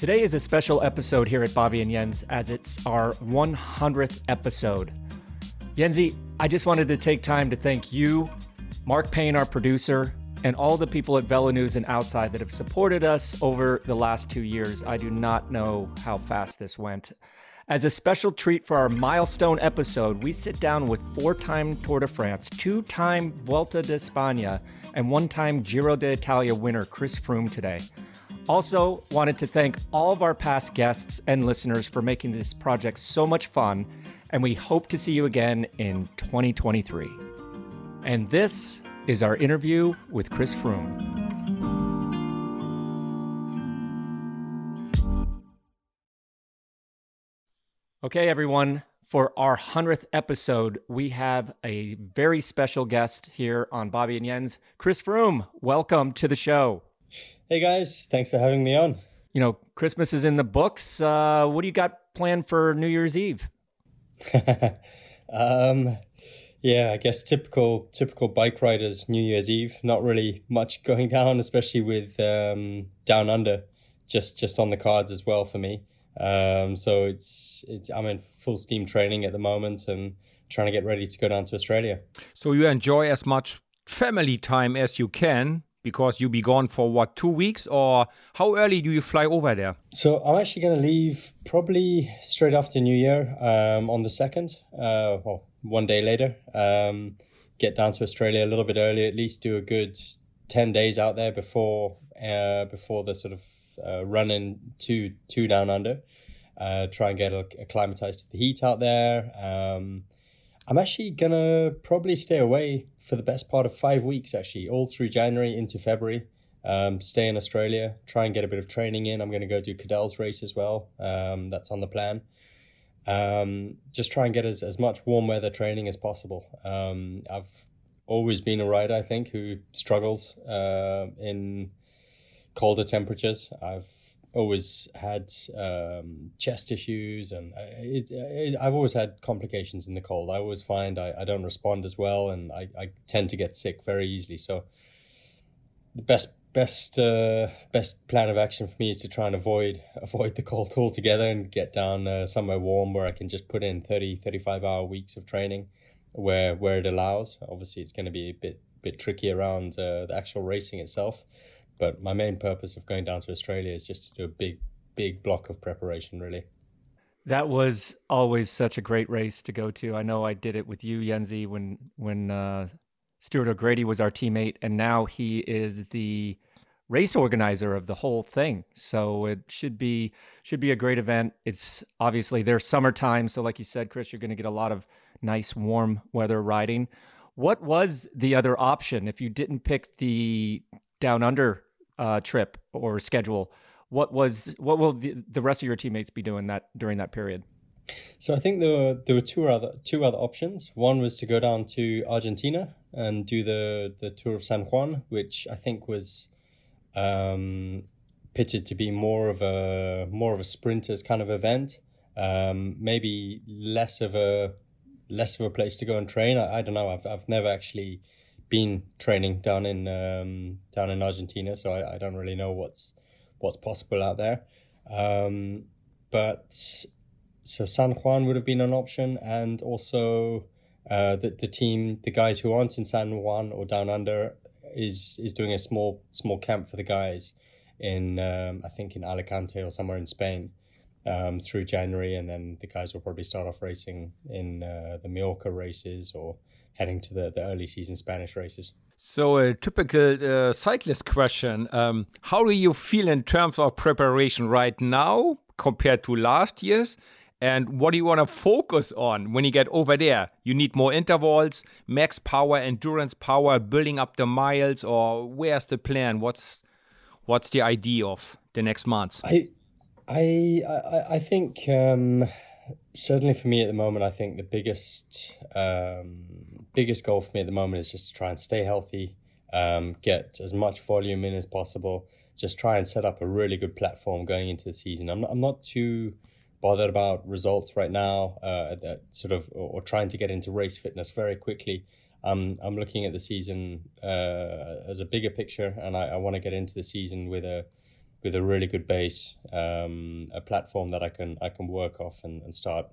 Today is a special episode here at Bobby and Jens, as it's our 100th episode. Jensi, I just wanted to take time to thank you, Mark Payne, our producer, and all the people at VeloNews and outside that have supported us over the last 2 years. I do not know how fast this went. As a special treat for our milestone episode, we sit down with four-time Tour de France, two-time Vuelta de España, and one-time Giro d'Italia winner Chris Froome today. Also wanted to thank all of our past guests and listeners for making this project so much fun, and we hope to see you again in 2023. And this is our interview with Chris Froome. Okay, everyone, for our 100th episode, we have a very special guest here on Bobby and Jens. Chris Froome, welcome to the show. Hey, guys. Thanks for having me on. You know, Christmas is in the books. What do you got planned for New Year's Eve? Yeah, I guess typical bike riders, New Year's Eve. Not really much going down, especially with Down Under, just on the cards as well for me. So it's I'm in full steam training at the moment and trying to get ready to go down to Australia. So you enjoy as much family time as you can, because you'll be gone for what, 2 weeks? Or how early do you fly over there? So I'm actually going to leave probably straight after New Year, on the 2nd, well, 1 day later, get down to Australia a little bit earlier, at least do a good 10 days out there before the sort of running to Down Under, try and get acclimatized to the heat out there. I'm actually gonna probably stay away for the best part of 5 weeks, actually, all through January into February. Stay in Australia, try and get a bit of training in. I'm gonna go do Cadell's race as well. That's on the plan. Just try and get as much warm weather training as possible. I've always been a rider, I think, who struggles in colder temperatures. I've always had chest issues, and I've always had complications in the cold. I always find I don't respond as well, and I tend to get sick very easily. So the best plan of action for me is to try and avoid the cold altogether and get down somewhere warm where I can just put in 30-35 hour weeks of training where it allows. Obviously, it's going to be a bit tricky around the actual racing itself. But my main purpose of going down to Australia is just to do a big block of preparation, really. That was always such a great race to go to. I know I did it with you, Jensi, when Stuart O'Grady was our teammate, and now he is the race organizer of the whole thing. So it should be a great event. It's obviously their summertime, so like you said, Chris, you're going to get a lot of nice, warm weather riding. What was the other option if you didn't pick the Down Under trip or schedule? What will the rest of your teammates be doing that during that period? So I think there were two other options. One was to go down to Argentina and do the Tour of San Juan, which I think was pitted to be more of a sprinters kind of event, maybe less of a place to go and train. I don't know. I've never actually been training down in Argentina, so I don't really know what's possible out there. But so San Juan would have been an option, and also the team, the guys who aren't in San Juan or Down Under, is doing a small camp for the guys in I think in Alicante or somewhere in Spain through January, and then the guys will probably start off racing in the Mallorca races or heading to the early season Spanish races. So a typical cyclist question. How do you feel in terms of preparation right now compared to last year's? And what do you want to focus on when you get over there? You need more intervals, max power, endurance power, building up the miles, or where's the plan? What's the idea of the next months? I think certainly for me at the moment, I think the biggest goal for me at the moment is just to try and stay healthy, get as much volume in as possible, just try and set up a really good platform going into the season. I'm not too bothered about results right now, or trying to get into race fitness very quickly. I'm looking at the season as a bigger picture, and I want to get into the season with a with a really good base, a platform that I can work off and start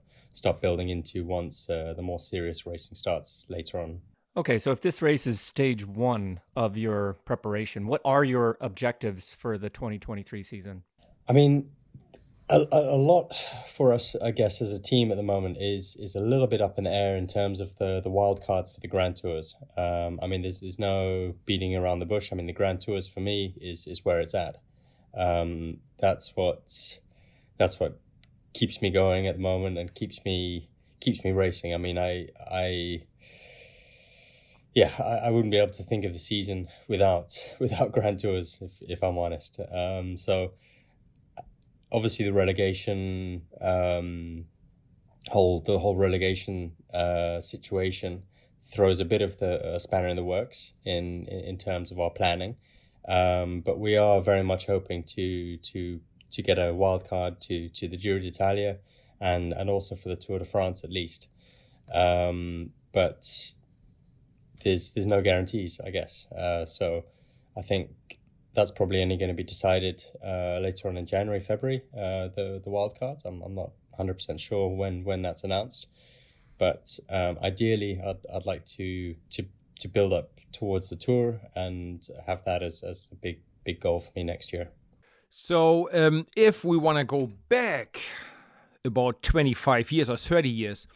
building into once the more serious racing starts later on. Okay, so if this race is stage one of your preparation, what are your objectives for the 2023 season? I mean, a lot for us, I guess, as a team at the moment is a little bit up in the air in terms of the wild cards for the Grand Tours. I mean, there's no beating around the bush. I mean, the Grand Tours for me is where it's at. That's what keeps me going at the moment and keeps me racing. I mean, I wouldn't be able to think of the season without Grand Tours, if I'm honest. So obviously the relegation, the whole relegation situation throws a bit of a spanner in the works in terms of our planning. But we are very much hoping to get a wild card to the Giro d'Italia and also for the Tour de France at least. But there's no guarantees, I guess. So I think that's probably only going to be decided later on in January, February, the wild cards. I'm not 100% sure when that's announced. But ideally, I'd like to build up towards the Tour and have that as the big goal for me next year. So if we want to go back about 25 years or 30 years,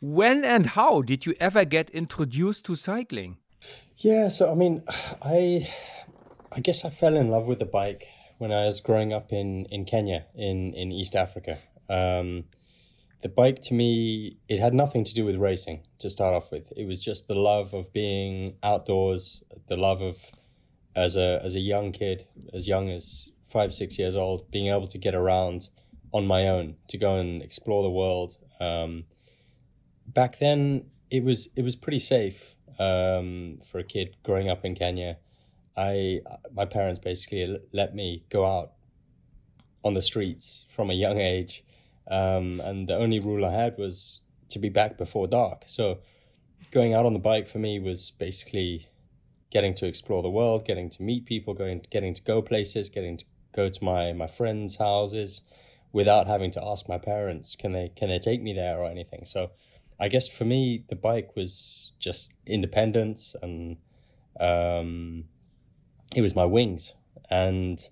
when and how did you ever get introduced to cycling? Yeah, so I mean, I guess I fell in love with the bike when I was growing up in Kenya, in East Africa. The bike to me, it had nothing to do with racing to start off with. It was just the love of being outdoors, the love of, as a young kid, as young as 5, 6 years old, being able to get around on my own, to go and explore the world. Back then, it was pretty safe for a kid growing up in Kenya. My parents basically let me go out on the streets from a young age, and the only rule I had was to be back before dark. So going out on the bike for me was basically getting to explore the world, getting to meet people, getting to go places, getting to go to my friends' houses without having to ask my parents, can they take me there or anything. So I guess for me, the bike was just independence, and it was my wings. And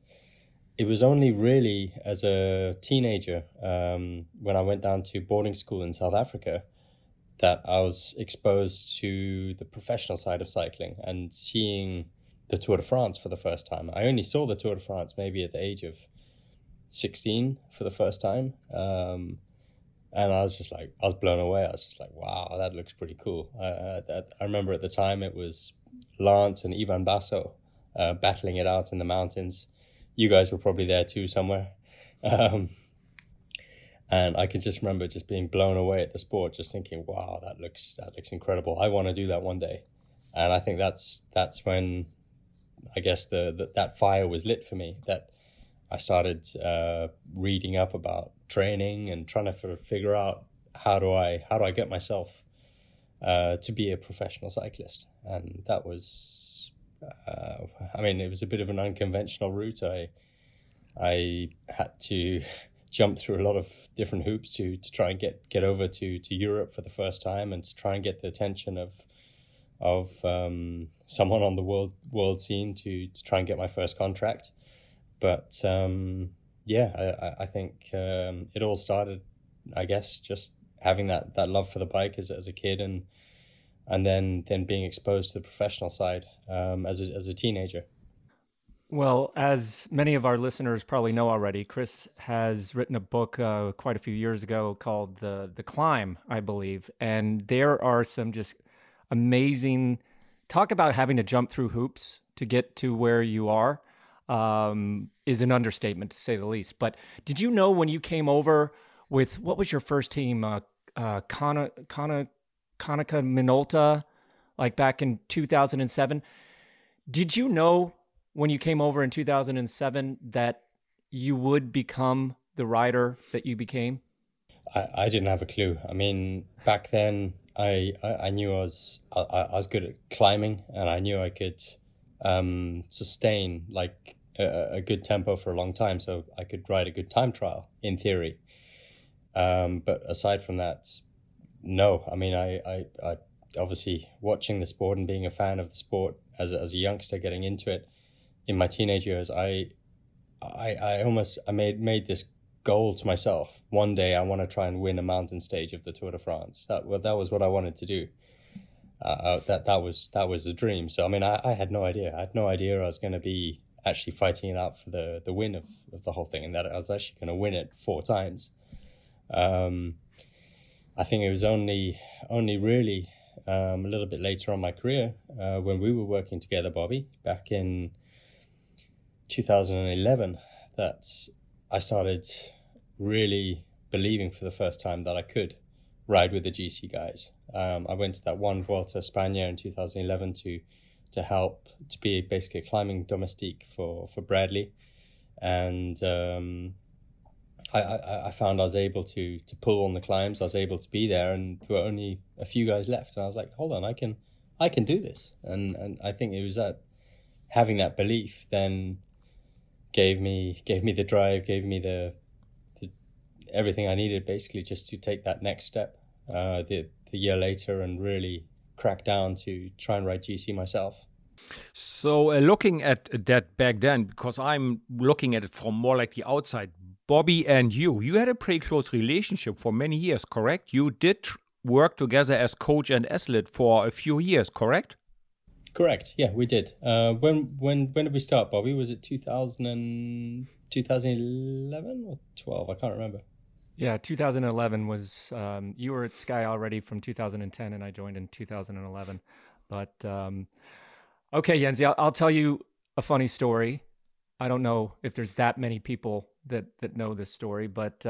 it was only really as a teenager, when I went down to boarding school in South Africa, that I was exposed to the professional side of cycling and seeing the Tour de France for the first time. I only saw the Tour de France maybe at the age of 16 for the first time. And I was blown away. I was just like, wow, that looks pretty cool. I remember at the time it was Lance and Ivan Basso battling it out in the mountains. You guys were probably there too somewhere. And I can just remember just being blown away at the sport, just thinking, wow, that looks incredible. I want to do that one day. And I think that's when, I guess, that fire was lit for me, that I started reading up about training and trying to figure out how do I get myself to be a professional cyclist. And that was, I mean, it was a bit of an unconventional route. I had to jump through a lot of different hoops to try and get over to Europe for the first time, and to try and get the attention of someone on the world scene to try and get my first contract. But I think it all started, I guess, just having that love for the bike as a kid, and then being exposed to the professional side as a teenager. Well, as many of our listeners probably know already, Chris has written a book quite a few years ago called The Climb, I believe. And there are some just amazing talk about having to jump through hoops to get to where you are. Is an understatement, to say the least. But did you know when you came over with, what was your first team, Konica Minolta, like back in 2007? Did you know when you came over in 2007 that you would become the rider that you became? I didn't have a clue. I mean, back then I knew I was good at climbing, and I knew I could sustain like a good tempo for a long time, so I could ride a good time trial in theory. But aside from that, no. I mean, I obviously watching the sport and being a fan of the sport as a youngster getting into it in my teenage years, I made this goal to myself. One day I want to try and win a mountain stage of the Tour de France. That was what I wanted to do. That was a dream. So I mean, I had no idea. I had no idea I was going to be actually fighting it out for the win of the whole thing, and that I was actually going to win it 4 times. I think it was only really a little bit later on my career when we were working together, Bobby, back in 2011, that I started really believing for the first time that I could ride with the GC guys. I went to that one Vuelta a España in 2011 to help, to be basically a climbing domestique for Bradley. And I found I was able to pull on the climbs. I was able to be there, and there were only a few guys left. And I was like, hold on, I can do this. And I think it was that having that belief then gave me the drive, gave me the everything I needed basically just to take that next step the year later and really crack down to try and ride GC myself. So looking at that back then, because I'm looking at it from more like the outside, Bobby and you had a pretty close relationship for many years, correct? You did work together as coach and athlete for a few years, correct? Correct. Yeah, we did. When did we start, Bobby? Was it 2011 or 12? I can't remember. Yeah, 2011 was. You were at Sky already from 2010, and I joined in 2011. But okay, Jens, I'll tell you a funny story. I don't know if there's that many people that know this story, but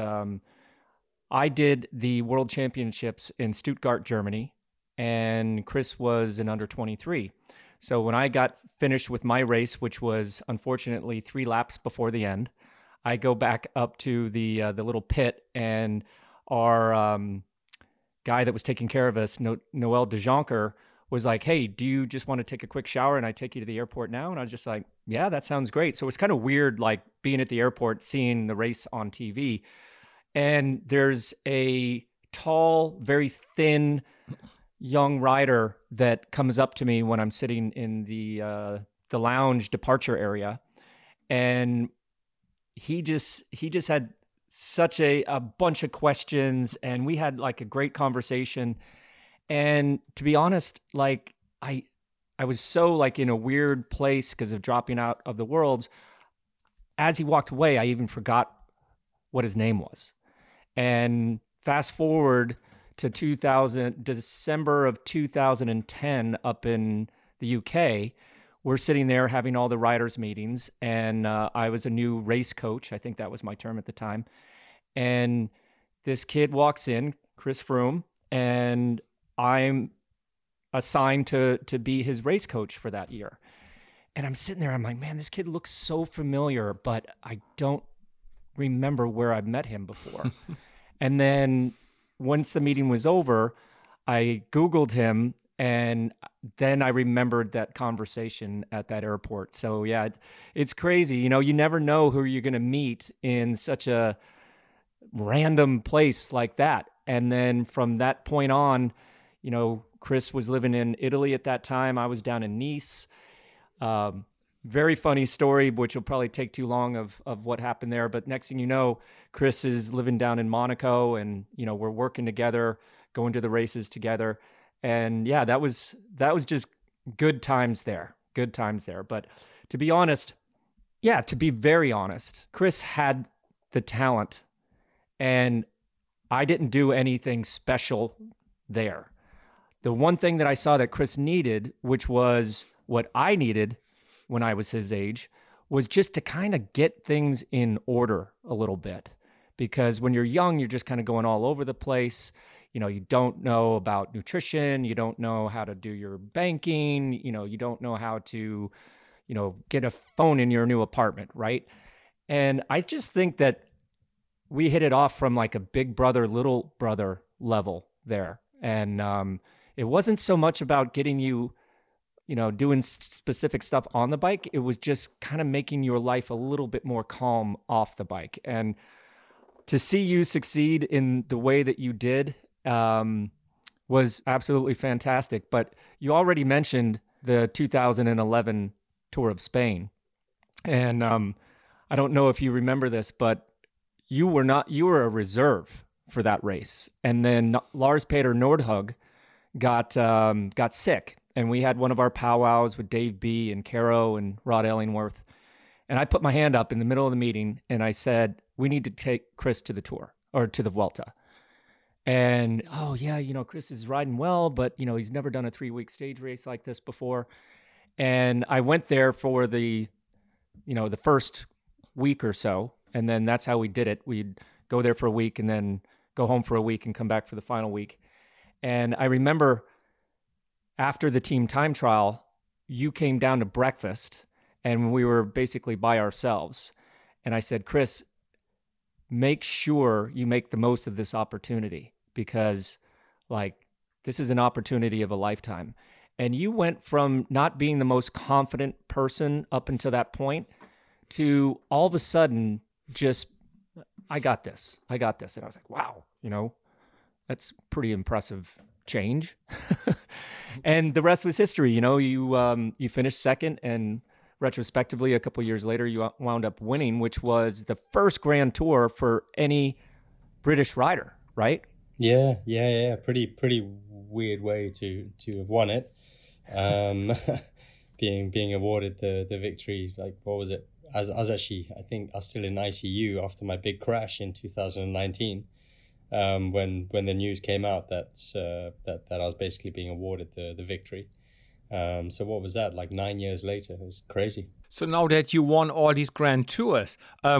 I did the World Championships in Stuttgart, Germany, and Chris was an under 23. So when I got finished with my race, which was unfortunately 3 laps before the end, I go back up to the little pit, and our guy that was taking care of us, Noel dejonker, was like, hey, do you just want to take a quick shower and I take you to the airport now? And I was just like, yeah, that sounds great. So it's kind of weird, like being at the airport, seeing the race on TV. And there's a tall, very thin young rider that comes up to me when I'm sitting in the lounge departure area, and he just had such a bunch of questions, and we had like a great conversation. And to be honest, like I was so like in a weird place because of dropping out of the Worlds. As he walked away, I even forgot what his name was. And fast forward to December of 2010 up in the UK, we're sitting there having all the riders meetings, and I was a new race coach. I think that was my term at the time. And this kid walks in, Chris Froome, and I'm assigned to be his race coach for that year. And I'm sitting there, I'm like, man, this kid looks so familiar, but I don't remember where I've met him before. And then once the meeting was over, I Googled him, and then I remembered that conversation at that airport. So yeah, it's crazy. You know, you never know who you're going to meet in such a random place like that. And then from that point on, you know, Chris was living in Italy at that time. I was down in Nice. Very funny story, which will probably take too long of what happened there. But next thing you know, Chris is living down in Monaco, and, you know, we're working together, going to the races together. And yeah, that was just good times there. Good times there. But to be honest, yeah, to be very honest, Chris had the talent, and I didn't do anything special there. The one thing that I saw that Chris needed, which was what I needed when I was his age, was just to kind of get things in order a little bit. Because when you're young, you're just kind of going all over the place. You know, you don't know about nutrition. You don't know how to do your banking. You know, you don't know how to, you know, get a phone in your new apartment, right? And I just think that we hit it off from like a big brother, little brother level there. And it wasn't so much about getting you you know, doing specific stuff on the bike. It was just kind of making your life a little bit more calm off the bike. And to see you succeed in the way that you did was absolutely fantastic. But you already mentioned the 2011 Tour of Spain. And I don't know if you remember this, but you were a reserve for that race. And then Lars Peter Nordhug got sick. And we had one of our powwows with Dave B and Caro and Rod Ellingworth. And I put my hand up in the middle of the meeting and I said, we need to take Chris to the Tour or to the Vuelta. And, oh yeah, you know, Chris is riding well, but you know, he's never done a 3-week stage race like this before. And I went there for the, you know, the first week or so. And then that's how we did it. We'd go there for a week and then go home for a week and come back for the final week. And I remember after the team time trial, you came down to breakfast and we were basically by ourselves. And I said, Chris, make sure you make the most of this opportunity because, like, this is an opportunity of a lifetime. And you went from not being the most confident person up until that point to all of a sudden just, I got this. And I was like, wow, you know, that's pretty impressive change. And the rest was history. You know, you finished second, and retrospectively, a couple of years later, you wound up winning, which was the first Grand Tour for any British rider, right? Yeah. Pretty weird way to have won it. Being awarded the victory, like, what was it? I was actually, I think I was still in ICU after my big crash in 2019. When the news came out that I was basically being awarded the victory. So what was that, like 9 years later? It was crazy. So now that you won all these Grand Tours,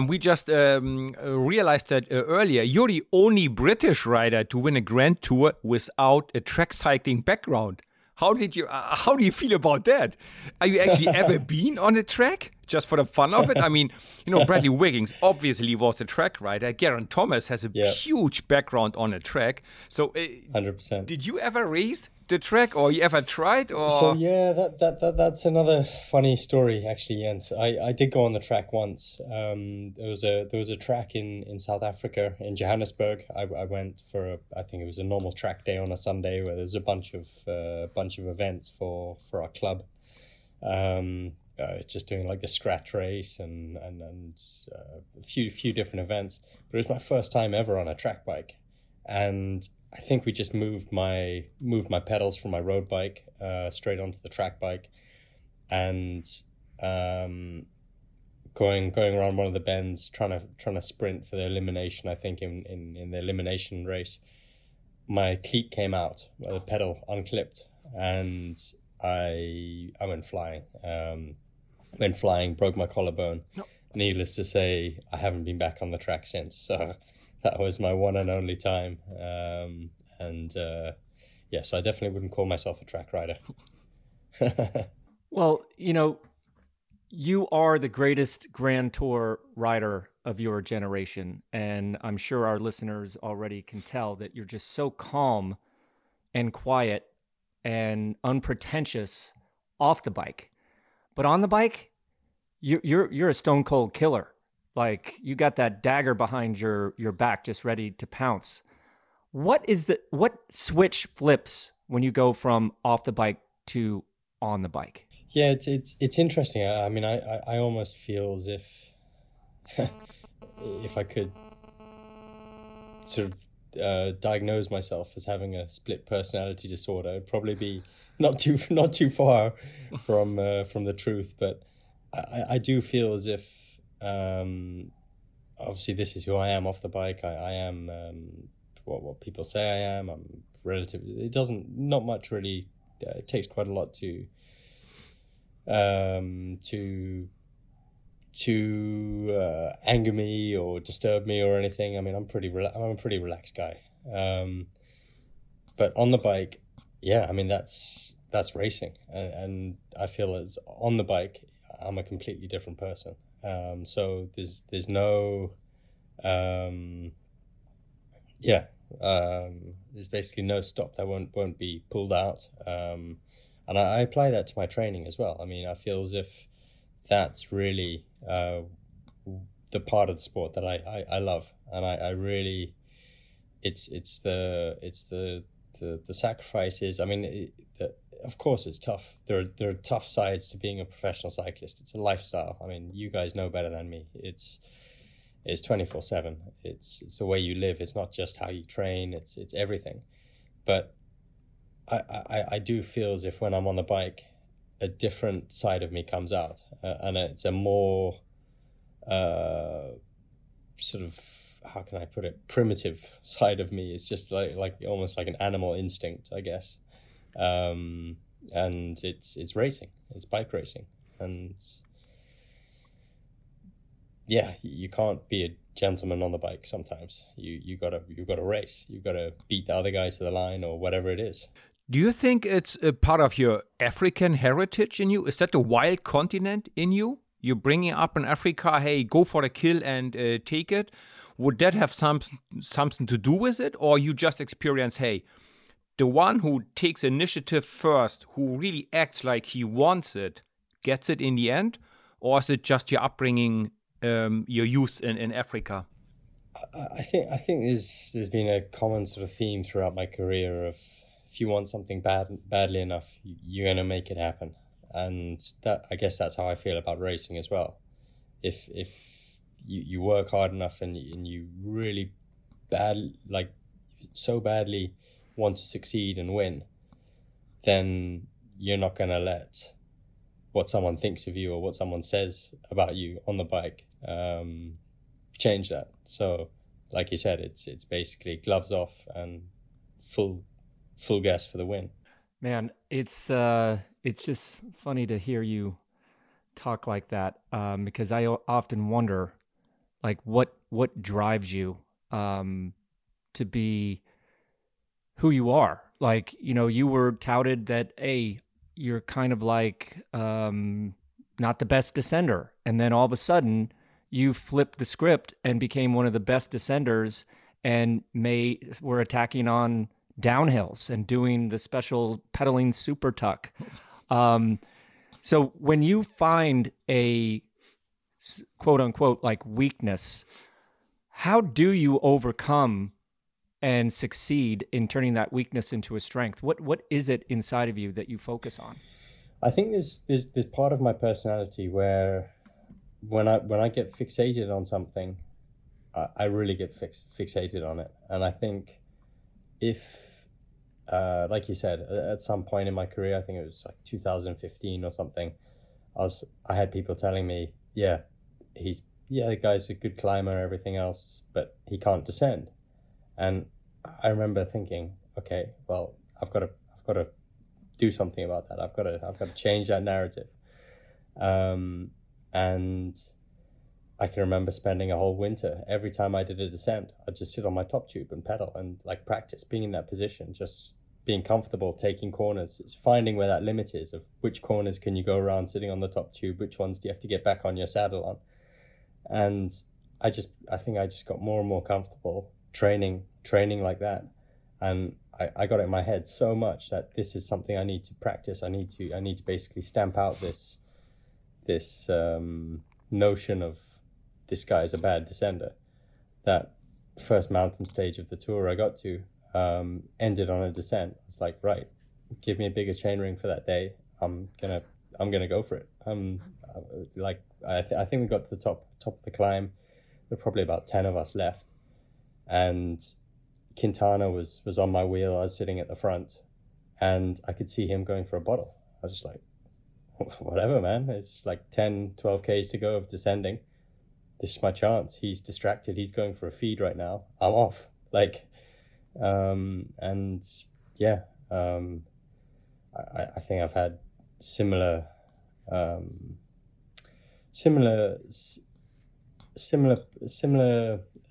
we just realized that earlier, you're the only British rider to win a Grand Tour without a track cycling background. How do you feel about that? Are you actually ever been on a track just for the fun of it? I mean, you know, Bradley Wiggins obviously was a track rider. Geraint Thomas has a huge background on a track. So 100%. Did you ever race the track or you ever tried? Or? So yeah, that's another funny story actually, Jens. I did go on the track once. There was a track in South Africa, in Johannesburg. I went for I think it was a normal track day on a Sunday where there's a bunch of events for our club. Just doing like the scratch race and a few different events. But it was my first time ever on a track bike, and I think we just moved my pedals from my road bike straight onto the track bike, and going around one of the bends, trying to sprint for the elimination. I think in the elimination race, my cleat came out, the pedal unclipped, and I went flying. Broke my collarbone. Nope. Needless to say, I haven't been back on the track since. So that was my one and only time. So I definitely wouldn't call myself a track rider. Well, you know, you are the greatest Grand Tour rider of your generation. And I'm sure our listeners already can tell that you're just so calm and quiet and unpretentious off the bike. But on the bike, you're a stone cold killer. Like, you got that dagger behind your back, just ready to pounce. What switch flips when you go from off the bike to on the bike? Yeah, it's interesting. I mean, I almost feel as if if I could sort of diagnose myself as having a split personality disorder, it'd probably be not too far from the truth. But I do feel as if. Obviously this is who I am off the bike. I am what people say I am. I'm relatively, it takes quite a lot to anger me or disturb me or anything. I mean, I'm a pretty relaxed guy. But on the bike, yeah, I mean, that's racing. And I feel as on the bike, I'm a completely different person. So there's no, there's basically no stop that won't be pulled out. And I apply that to my training as well. I mean, I feel as if that's really the part of the sport that I love, and I really, it's the sacrifices. I mean, of course it's tough. There are tough sides to being a professional cyclist. It's a lifestyle. I mean, you guys know better than me. It's 24/7. It's the way you live. It's not just how you train. It's everything. But I do feel as if when I'm on the bike, a different side of me comes out, and it's a more sort of, how can I put it, primitive side of me. It's just like almost like an animal instinct, I guess. And it's racing, it's bike racing, and yeah, you can't be a gentleman on the bike sometimes. You've got to race. You've got to beat the other guy to the line or whatever it is. Do you think it's a part of your African heritage in you? Is that the wild continent in you? You're bringing up in Africa, hey, go for the kill and take it. Would that have something to do with it? Or you just experience, hey, the one who takes initiative first, who really acts like he wants it, gets it in the end? Or is it just your upbringing, your youth in Africa? I think there's been a common sort of theme throughout my career of, if you want something badly enough, you're going to make it happen. And that, I guess that's how I feel about racing as well. If you work hard enough and you really so badly want to succeed and win, then you're not going to let what someone thinks of you or what someone says about you on the bike change that. So like you said, it's basically gloves off and full gas for the win. Man, it's just funny to hear you talk like that, because I often wonder, like, what drives you to be who you are. Like, you know, you were touted that, hey, you're kind of like not the best descender, and then all of a sudden you flipped the script and became one of the best descenders and were attacking on downhills and doing the special pedaling super tuck. So when you find a quote unquote like weakness, how do you overcome and succeed in turning that weakness into a strength? What is it inside of you that you focus on? I think there's part of my personality where when I get fixated on something, I really get fixated on it. And I think if, like you said, at some point in my career, I think it was like 2015 or something, I had people telling me, the guy's a good climber, everything else, but he can't descend. And I remember thinking, okay, well, I've got to do something about that. I've got to change that narrative. And I can remember spending a whole winter, every time I did a descent, I'd just sit on my top tube and pedal and like practice being in that position, just being comfortable, taking corners. It's finding where that limit is of which corners can you go around sitting on the top tube, which ones do you have to get back on your saddle on. And I think I just got more and more comfortable training like that. And I got it in my head so much that this is something I need to practice. I need to basically stamp out this notion of, this guy's a bad descender. That first mountain stage of the tour I got to ended on a descent. I was like, right, give me a bigger chain ring for that day. I'm gonna go for it. I think we got to the top of the climb. There were probably about 10 of us left, and Quintana was on my wheel. I was sitting at the front, and I could see him going for a bottle. I was just like, whatever, man. It's like 10-12 Ks to go of descending. This is my chance. He's distracted. He's going for a feed right now. I'm off. Like, I think I've had similar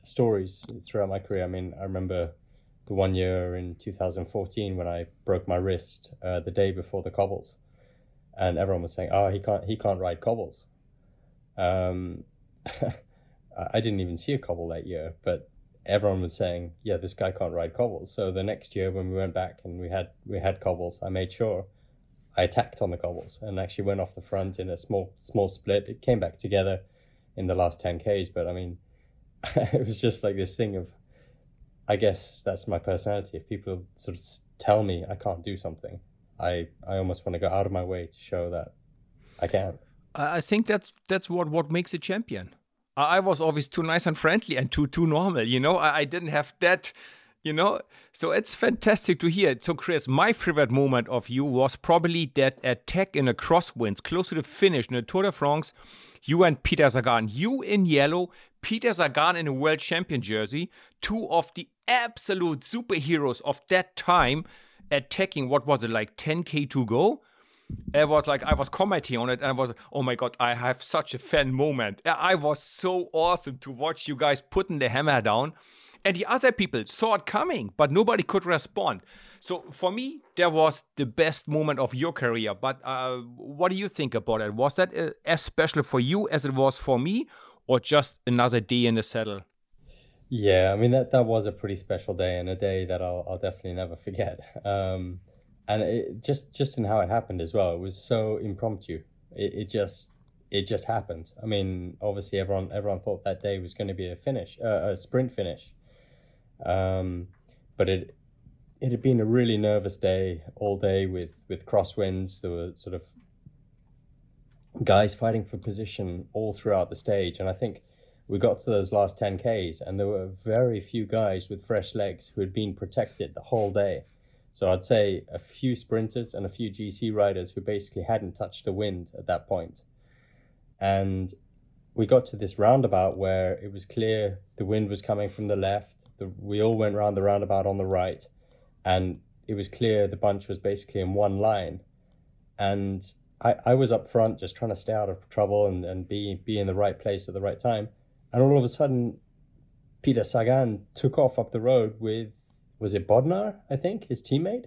stories throughout my career. I mean, I remember the one year in 2014 when I broke my wrist the day before the cobbles, and everyone was saying, "Oh, he can't ride cobbles." I didn't even see a cobble that year, but everyone was saying, yeah, this guy can't ride cobbles. So the next year when we went back and we had cobbles, I made sure I attacked on the cobbles and actually went off the front in a small split. It came back together in the last 10Ks, but I mean, it was just like this thing of, I guess that's my personality. If people sort of tell me I can't do something, I almost want to go out of my way to show that I can. I think that's what makes a champion. I was always too nice and friendly and too normal, you know. I didn't have that, you know. So it's fantastic to hear. So Chris, my favorite moment of you was probably that attack in a crosswinds close to the finish in the Tour de France. You and Peter Sagan, you in yellow, Peter Sagan in a world champion jersey, two of the absolute superheroes of that time, attacking, what was it, like 10K to go? It was like, I was commenting on it and I was like, oh my God, I have such a fan moment. I was so awesome to watch you guys putting the hammer down. And the other people saw it coming, but nobody could respond. So for me, that was the best moment of your career. But what do you think about it? Was that as special for you as it was for me, or just another day in the saddle? Yeah, I mean, that was a pretty special day, and a day that I'll definitely never forget. And it, just in how it happened as well, it was so impromptu. It just happened. I mean, obviously everyone thought that day was going to be a sprint finish. But it had been a really nervous day all day with crosswinds. There were sort of guys fighting for position all throughout the stage. And I think we got to those last 10Ks and there were very few guys with fresh legs who had been protected the whole day. So I'd say a few sprinters and a few GC riders who basically hadn't touched the wind at that point. And we got to this roundabout where it was clear the wind was coming from the left. We all went round the roundabout on the right. And it was clear the bunch was basically in one line. And I was up front just trying to stay out of trouble and be in the right place at the right time. And all of a sudden, Peter Sagan took off up the road with, was it Bodnar, I think, his teammate?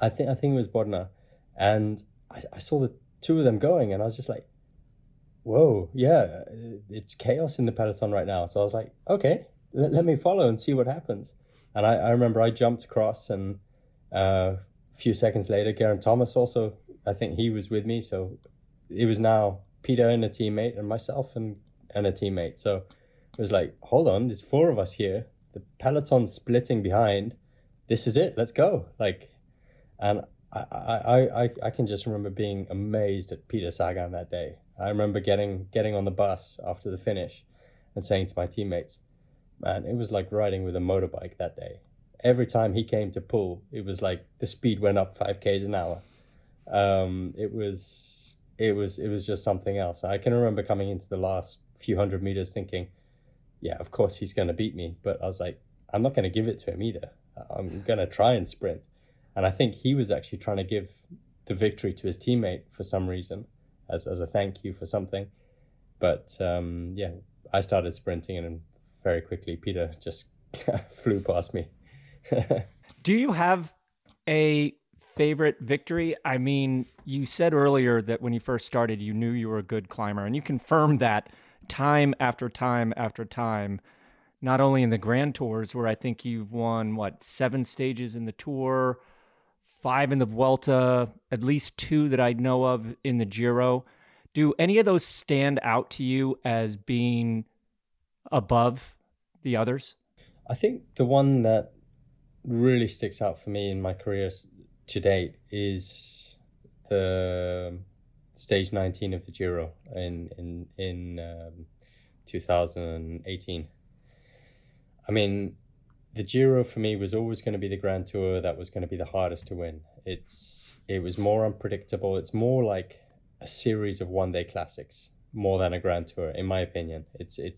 I think it was Bodnar. And I saw the two of them going, and I was just like, whoa, yeah, it's chaos in the peloton right now. So I was like, okay, let me follow and see what happens. And I remember I jumped across, and a few seconds later, Geraint Thomas also, I think he was with me. So it was now Peter and a teammate and myself and a teammate. So it was like, hold on, there's four of us here. The peloton splitting behind, this is it, let's go. Like, and I can just remember being amazed at Peter Sagan that day. I remember getting on the bus after the finish and saying to my teammates, man, it was like riding with a motorbike that day. Every time he came to pull, it was like the speed went up 5Ks an hour. It was just something else. I can remember coming into the last few hundred meters thinking, yeah, of course he's going to beat me. But I was like, I'm not going to give it to him either. I'm going to try and sprint. And I think he was actually trying to give the victory to his teammate for some reason, as a thank you for something. But yeah, I started sprinting and very quickly Peter just flew past me. Do you have a favorite victory? I mean, you said earlier that when you first started, you knew you were a good climber, and you confirmed that time after time after time, not only in the Grand Tours, where I think you've won, what, 7 stages in the Tour, 5 in the Vuelta, at least 2 that I know of in the Giro. Do any of those stand out to you as being above the others? I think the one that really sticks out for me in my career to date is the stage 19 of the Giro in 2018. I mean, the Giro for me was always going to be the Grand Tour that was going to be the hardest to win. It was more unpredictable. It's more like a series of one-day classics more than a Grand Tour, in my opinion. It's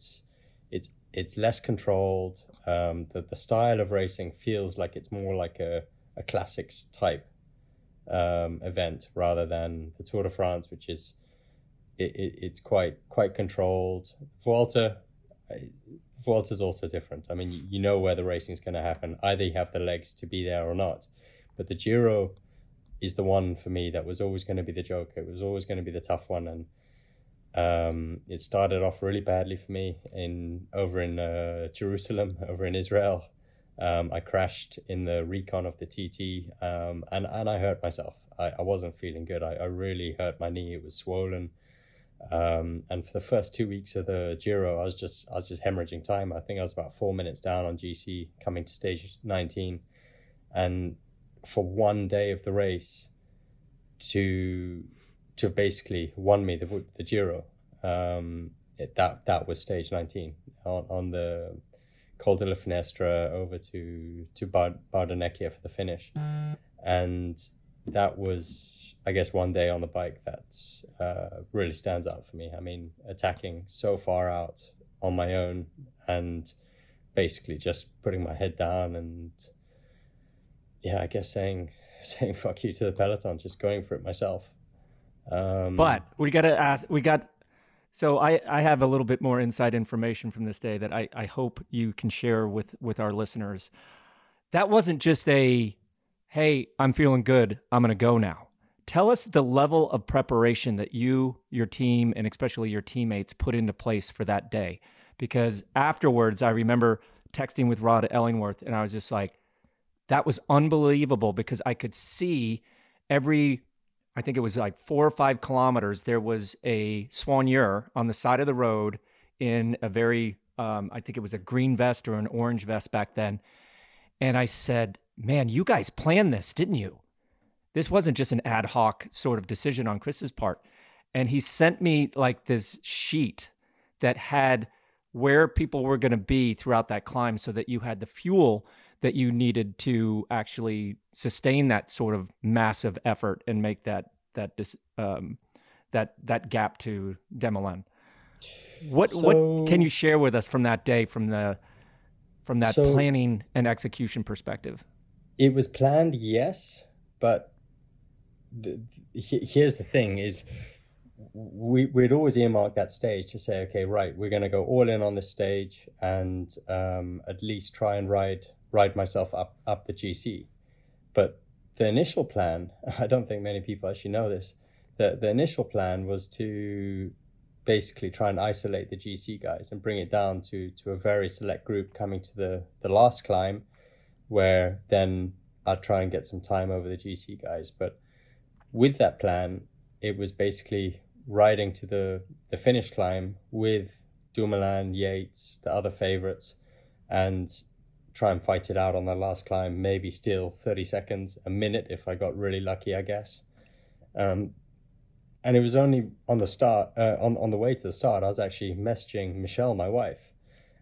less controlled. The style of racing feels like it's more like a classics type event rather than the Tour de France, which is it's quite controlled. Vuelta is also different. I mean, you know where the racing is going to happen. Either you have the legs to be there or not. But the Giro is the one for me that was always going to be the joke. It was always going to be the tough one, and it started off really badly for me in Jerusalem, over in Israel. I crashed in the recon of the TT, and I hurt myself. I wasn't feeling good. I really hurt my knee. It was swollen. And for the first 2 weeks of the Giro, I was just hemorrhaging time. I think I was about 4 minutes down on GC coming to stage 19. And for 1 day of the race to basically won me the Giro, that was stage 19 on the Col de la Finestra over to Bardonecchia for the finish. And that was, I guess, 1 day on the bike that really stands out for me. I mean, attacking so far out on my own and basically just putting my head down and, yeah, I guess saying fuck you to the peloton, just going for it myself. But we got to ask, so I have a little bit more inside information from this day that I hope you can share with our listeners. That wasn't just a, hey, I'm feeling good, I'm going to go now. Tell us the level of preparation that you, your team, and especially your teammates put into place for that day. Because afterwards, I remember texting with Rod Ellingworth, and I was just like, that was unbelievable, because I could see every, I think it was like 4 or 5 kilometers, there was a soigneur on the side of the road in a very, I think it was a green vest or an orange vest back then. And I said, man, you guys planned this, didn't you? This wasn't just an ad hoc sort of decision on Chris's part. And he sent me like this sheet that had where people were going to be throughout that climb, so that you had the fuel that you needed to actually sustain that sort of massive effort and make that gap to Demoulin. What can you share with us from that day, from that planning and execution perspective? It was planned, yes, but here's the thing: is we'd always earmark that stage to say, okay, right, we're going to go all in on this stage and at least try and ride myself up the GC. But the initial plan, I don't think many people actually know this, that the initial plan was to basically try and isolate the GC guys and bring it down to a very select group coming to the last climb, where then I'd try and get some time over the GC guys. But with that plan, it was basically riding to the finish climb with Dumoulin, Yates, the other favorites, and try and fight it out on the last climb, maybe steal 30 seconds, a minute if I got really lucky, I guess. And it was only on the start, on the way to the start, I was actually messaging Michelle, my wife,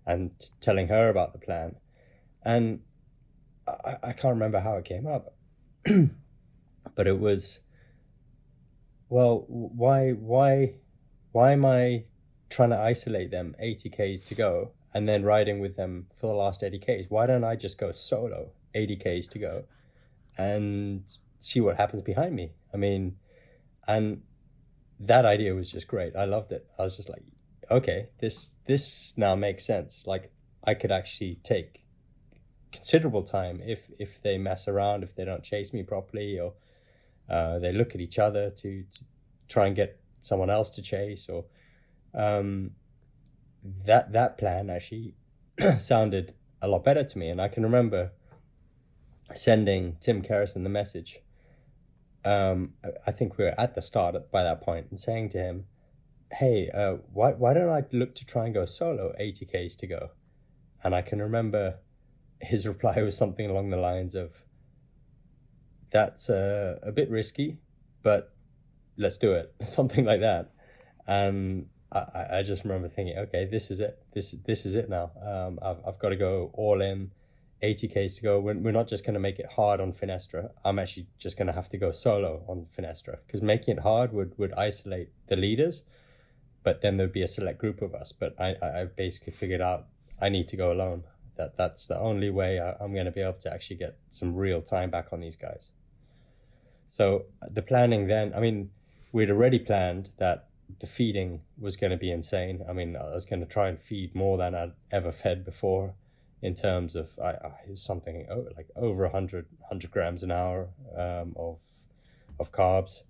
and telling her about the plan. And I can't remember how it came up, but it was, well, why am I trying to isolate them 80 Ks to go and then riding with them for the last 80 Ks? Why don't I just go solo 80 Ks to go and see what happens behind me? I mean, and that idea was just great. I loved it. I was just like, okay, this now makes sense. Like, I could actually take considerable time if they mess around, if they don't chase me properly, or they look at each other to try and get someone else to chase, or that plan actually sounded a lot better to me. And I can remember sending Tim Kerrison the message. I think we were at the start by that point, and saying to him, hey, why don't I look to try and go solo 80 Ks to go? And I can remember his reply was something along the lines of, that's a bit risky, but let's do it. Something like that. I just remember thinking, okay, this is it. This is it now. I've got to go all in, 80 Ks to go. We're not just going to make it hard on Finestra. I'm actually just going to have to go solo on Finestra, because making it hard would isolate the leaders, but then there'd be a select group of us. But I basically figured out I need to go alone. That's the only way I'm going to be able to actually get some real time back on these guys. So the planning then, I mean, we'd already planned that the feeding was going to be insane. I mean, I was going to try and feed more than I'd ever fed before, in terms of something like over 100 grams an hour of carbs.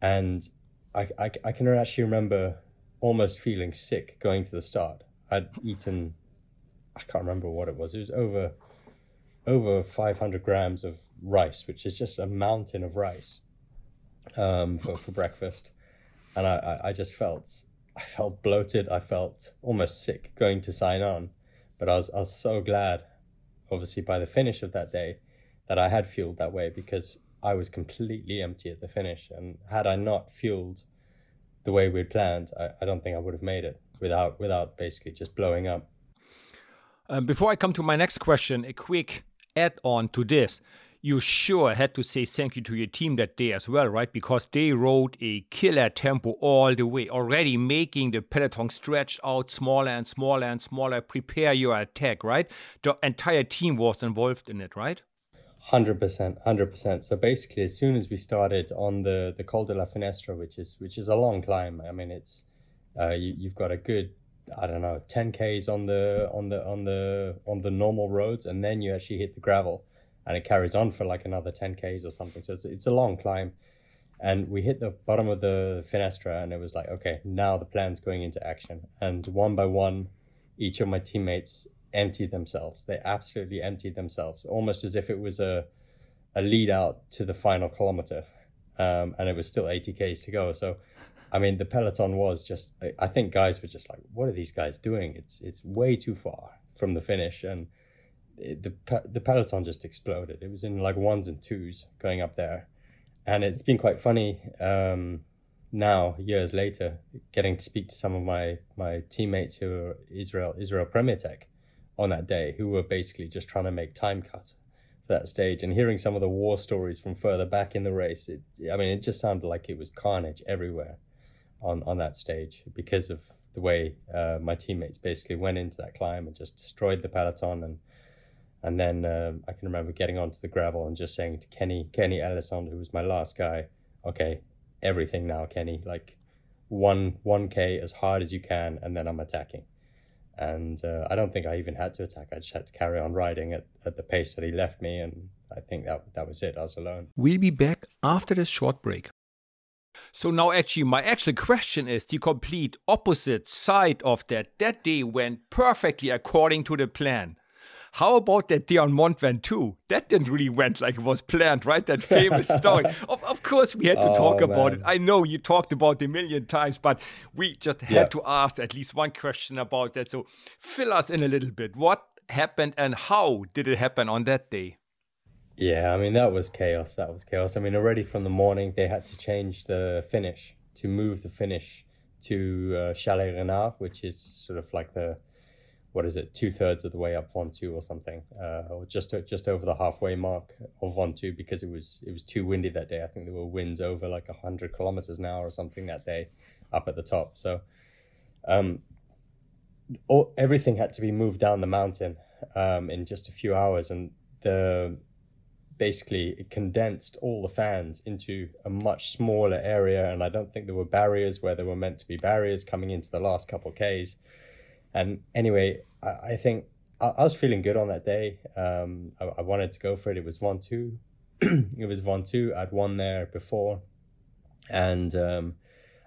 And I can actually remember almost feeling sick going to the start. I'd eaten, I can't remember what it was. It was over over 500 grams of rice, which is just a mountain of rice, for breakfast. And I just felt bloated. I felt almost sick going to sign on, but I was so glad, obviously, by the finish of that day that I had fueled that way, because I was completely empty at the finish. And had I not fueled the way we'd planned, I don't think I would have made it without basically just blowing up. Before I come to my next question, a quick add-on to this. You sure had to say thank you to your team that day as well, right? Because they rode a killer tempo all the way, already making the peloton stretch out smaller and smaller and smaller, prepare your attack, right? The entire team was involved in it, right? 100%. So basically, as soon as we started on the Col de la Finestra, which is a long climb, I mean, it's you've got a good, I don't know, 10Ks on the normal roads, and then you actually hit the gravel. And it carries on for like another 10Ks or something. So it's a long climb. And we hit the bottom of the Finestra, and it was like, okay, now the plan's going into action. And one by one, each of my teammates emptied themselves. They absolutely emptied themselves, almost as if it was a lead out to the final kilometer. And it was still 80Ks to go. So, I mean, the peloton was just, I think guys were just like, what are these guys doing? It's way too far from the finish. And the peloton just exploded. It was in like ones and twos going up there. And it's been quite funny now, years later, getting to speak to some of my teammates who are Israel Premier Tech on that day, who were basically just trying to make time cuts for that stage, and hearing some of the war stories from further back in the race. It just sounded like it was carnage everywhere on that stage, because of the way my teammates basically went into that climb and just destroyed the peloton. And then I can remember getting onto the gravel and just saying to Kenny Alison, who was my last guy, okay, everything now, Kenny, like 1K as hard as you can, and then I'm attacking. And I don't think I even had to attack. I just had to carry on riding at the pace that he left me. And I think that was it. I was alone. We'll be back after this short break. So now actually my actual question is the complete opposite side of that. That day went perfectly according to the plan. How about that day on Mont Ventoux? That didn't really went like it was planned, right? That famous story. Of course, we had to talk about it. I know you talked about it a million times, but we just had to ask at least one question about that. So fill us in a little bit. What happened and how did it happen on that day? Yeah, I mean, that was chaos. I mean, already from the morning, they had to change the finish, to move the finish to Chalet Renard, which is sort of like the... what is it, 2/3 of the way up Ventoux or something, or just over the halfway mark of Ventoux, because it was too windy that day. I think there were winds over like 100 kilometers an hour or something that day up at the top. So everything had to be moved down the mountain in just a few hours. And basically it condensed all the fans into a much smaller area. And I don't think there were barriers where there were meant to be barriers coming into the last couple of Ks. And anyway, I think I was feeling good on that day. I wanted to go for it. It was Ventoux. I'd won there before. And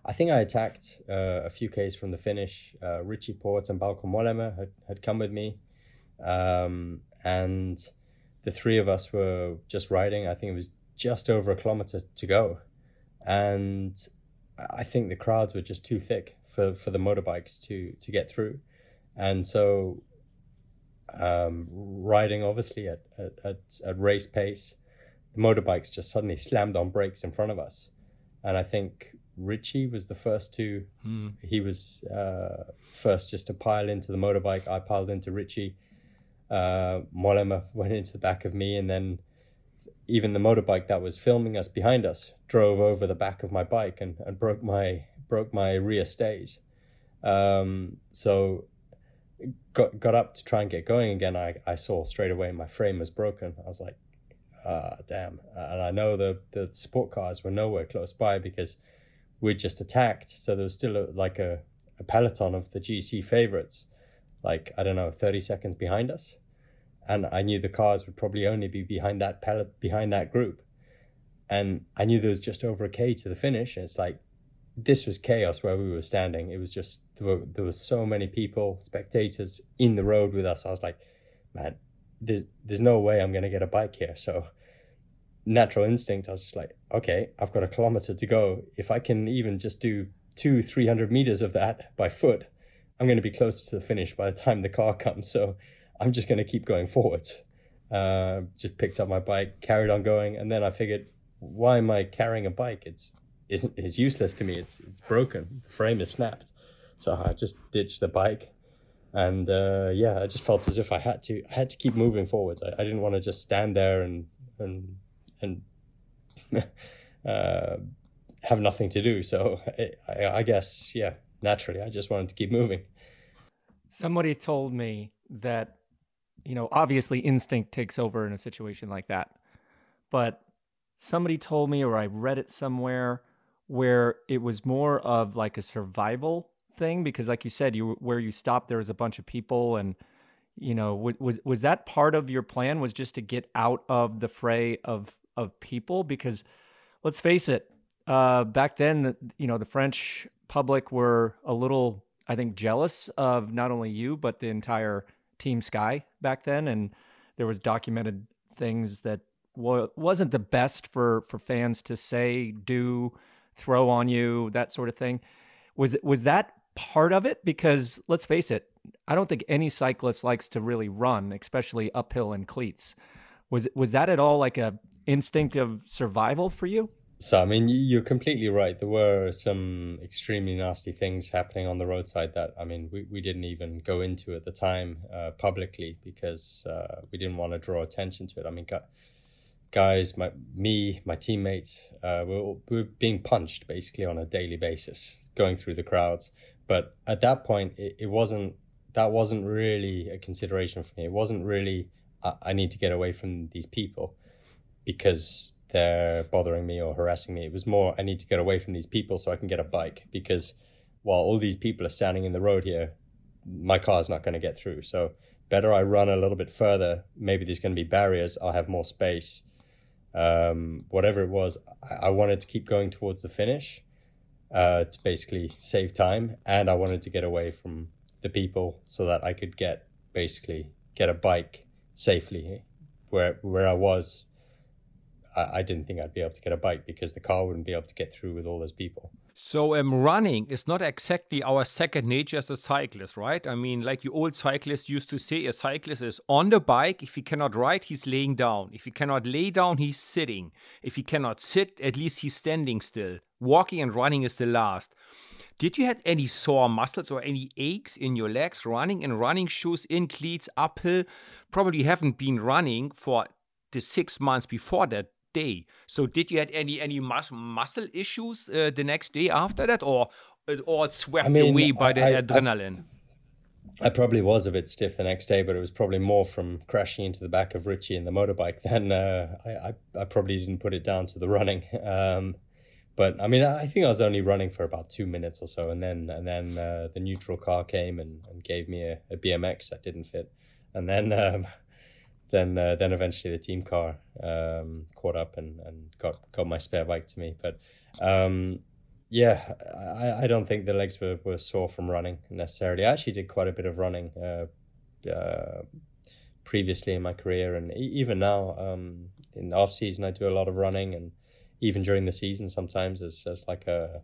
I think I attacked a few Ks from the finish. Richie Port and Balko Mollema had come with me. And the three of us were just riding. I think it was just over a kilometer to go. And I think the crowds were just too thick for the motorbikes to get through. And so riding obviously at race pace, the motorbikes just suddenly slammed on brakes in front of us. And I think Richie was the first to, he was first just to pile into the motorbike. I piled into Richie. Mollema went into the back of me, and then even the motorbike that was filming us behind us drove over the back of my bike and broke my rear stays. So got up to try and get going again. I saw straight away my frame was broken. I was like, damn. And I know the support cars were nowhere close by, because we'd just attacked. So there was still a peloton of the GC favorites, like, I don't know, 30 seconds behind us. And I knew the cars would probably only be behind that group. And I knew there was just over a K to the finish. And it's like, this was chaos where we were standing. It was just, there were so many people, spectators in the road with us. I was like, man, there's no way I'm going to get a bike here. So natural instinct, I was just like, okay, I've got a kilometer to go. If I can even just do 200-300 meters of that by foot, I'm going to be close to the finish by the time the car comes. So I'm just going to keep going forward. Just picked up my bike, carried on going. And then I figured, why am I carrying a bike? It's useless to me. It's broken. The frame is snapped. So I just ditched the bike. And yeah, I just felt as if I had to keep moving forward. I didn't want to just stand there and have nothing to do. So I guess, yeah, naturally, I just wanted to keep moving. Somebody told me that, obviously instinct takes over in a situation like that. But somebody told me, or I read it somewhere, where it was more of like a survival thing, because like you said, where you stopped, there was a bunch of people, and was that part of your plan, was just to get out of the fray of people? Because let's face it, back then, the French public were a little, I think, jealous of not only you but the entire Team Sky back then, and there was documented things that wasn't the best for fans to say, do, throw on you, that sort of thing. Was that part of it? Because let's face it, I don't think any cyclist likes to really run, especially uphill in cleats. Was that at all like a instinct of survival for you? So, I mean, you're completely right. There were some extremely nasty things happening on the roadside that, I mean, we didn't even go into at the time publicly, because we didn't want to draw attention to it. I mean, guys, my teammates, we were being punched basically on a daily basis, going through the crowds. But at that point, that wasn't really a consideration for me. It wasn't really, I need to get away from these people because they're bothering me or harassing me. It was more, I need to get away from these people so I can get a bike, because while all these people are standing in the road here, my car's not going to get through. So better I run a little bit further. Maybe there's going to be barriers. I'll have more space. Whatever it was, I wanted to keep going towards the finish. To basically save time, and I wanted to get away from the people so that I could get a bike safely. Where I was, I didn't think I'd be able to get a bike because the car wouldn't be able to get through with all those people. So running is not exactly our second nature as a cyclist, right? I mean, like the old cyclists used to say, a cyclist is on the bike. If he cannot ride, he's laying down. If he cannot lay down, he's sitting. If he cannot sit, at least he's standing still. Walking and running is the last. Did you have any sore muscles or any aches in your legs running in running shoes, in cleats, uphill? Probably haven't been running for the 6 months before that day. So did you had any muscle issues the next day after that, or it all swept away by the adrenaline? I probably was a bit stiff the next day, but it was probably more from crashing into the back of Richie in the motorbike than I probably didn't put it down to the running. But I mean, I think I was only running for about 2 minutes or so, and then the neutral car came and gave me a BMX that didn't fit, and then eventually the team car caught up and got my spare bike to me. But yeah, I don't think the legs were sore from running necessarily. I actually did quite a bit of running previously in my career, and even now in the off season I do a lot of running, and even during the season sometimes as like a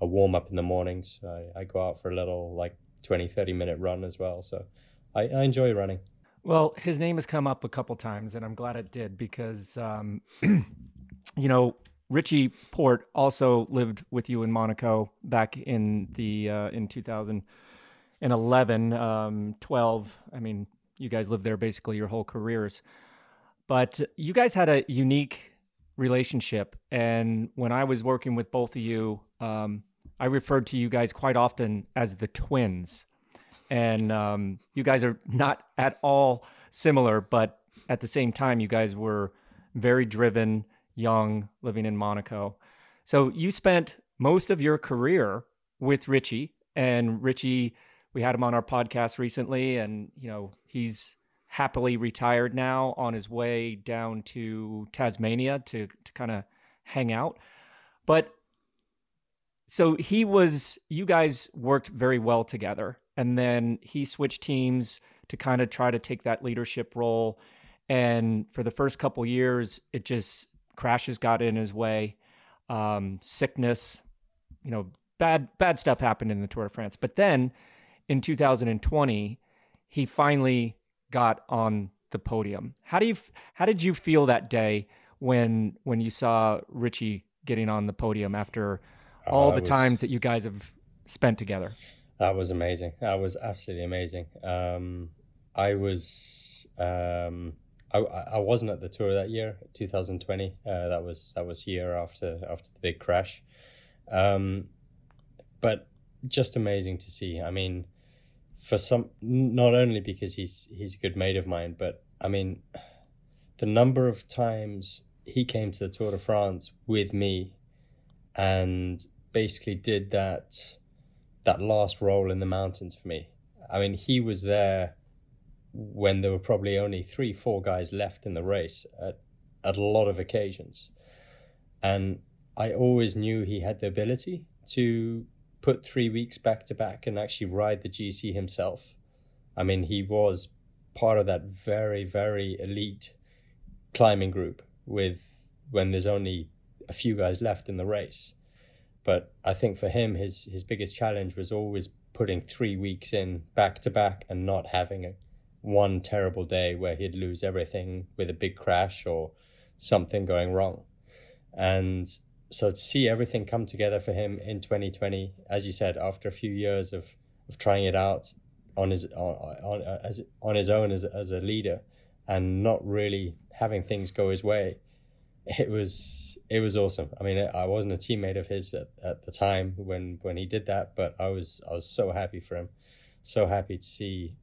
warm-up in the mornings. I go out for a little like 20-30 minute run as well, so I enjoy running. Well, his name has come up a couple times, and I'm glad it did, because Richie Port also lived with you in Monaco back in the in 2011 12. I mean, you guys lived there basically your whole careers, but you guys had a unique relationship. And when I was working with both of you, I referred to you guys quite often as the twins. And you guys are not at all similar, but at the same time, you guys were very driven, young, living in Monaco. So you spent most of your career with Richie. And Richie, we had him on our podcast recently, and he's happily retired now, on his way down to Tasmania to kind of hang out. But so you guys worked very well together. And then he switched teams to kind of try to take that leadership role. And for the first couple years, it just crashes got in his way, sickness, you know, bad stuff happened in the Tour de France. But then in 2020, he finally got on the podium. How did you feel that day when you saw Richie getting on the podium after all the times that you guys have spent together? That was amazing. That was absolutely amazing. I wasn't at the Tour that year, 2020. That was year after the big crash. But just amazing to see. I mean, not only because he's a good mate of mine, but I mean, the number of times he came to the Tour de France with me and basically did that last roll in the mountains for me. I mean, he was there when there were probably only 3-4 guys left in the race at a lot of occasions. And I always knew he had the ability to put 3 weeks back to back and actually ride the GC himself. I mean, he was part of that very, very elite climbing group when there's only a few guys left in the race. But I think for him, his biggest challenge was always putting 3 weeks in back to back and not having one terrible day where he'd lose everything with a big crash or something going wrong. And so to see everything come together for him in 2020, as you said, after a few years of trying it out on his own as a leader and not really having things go his way, it was awesome. I mean, I wasn't a teammate of his at the time when he did that, but I was so happy for him, so happy to see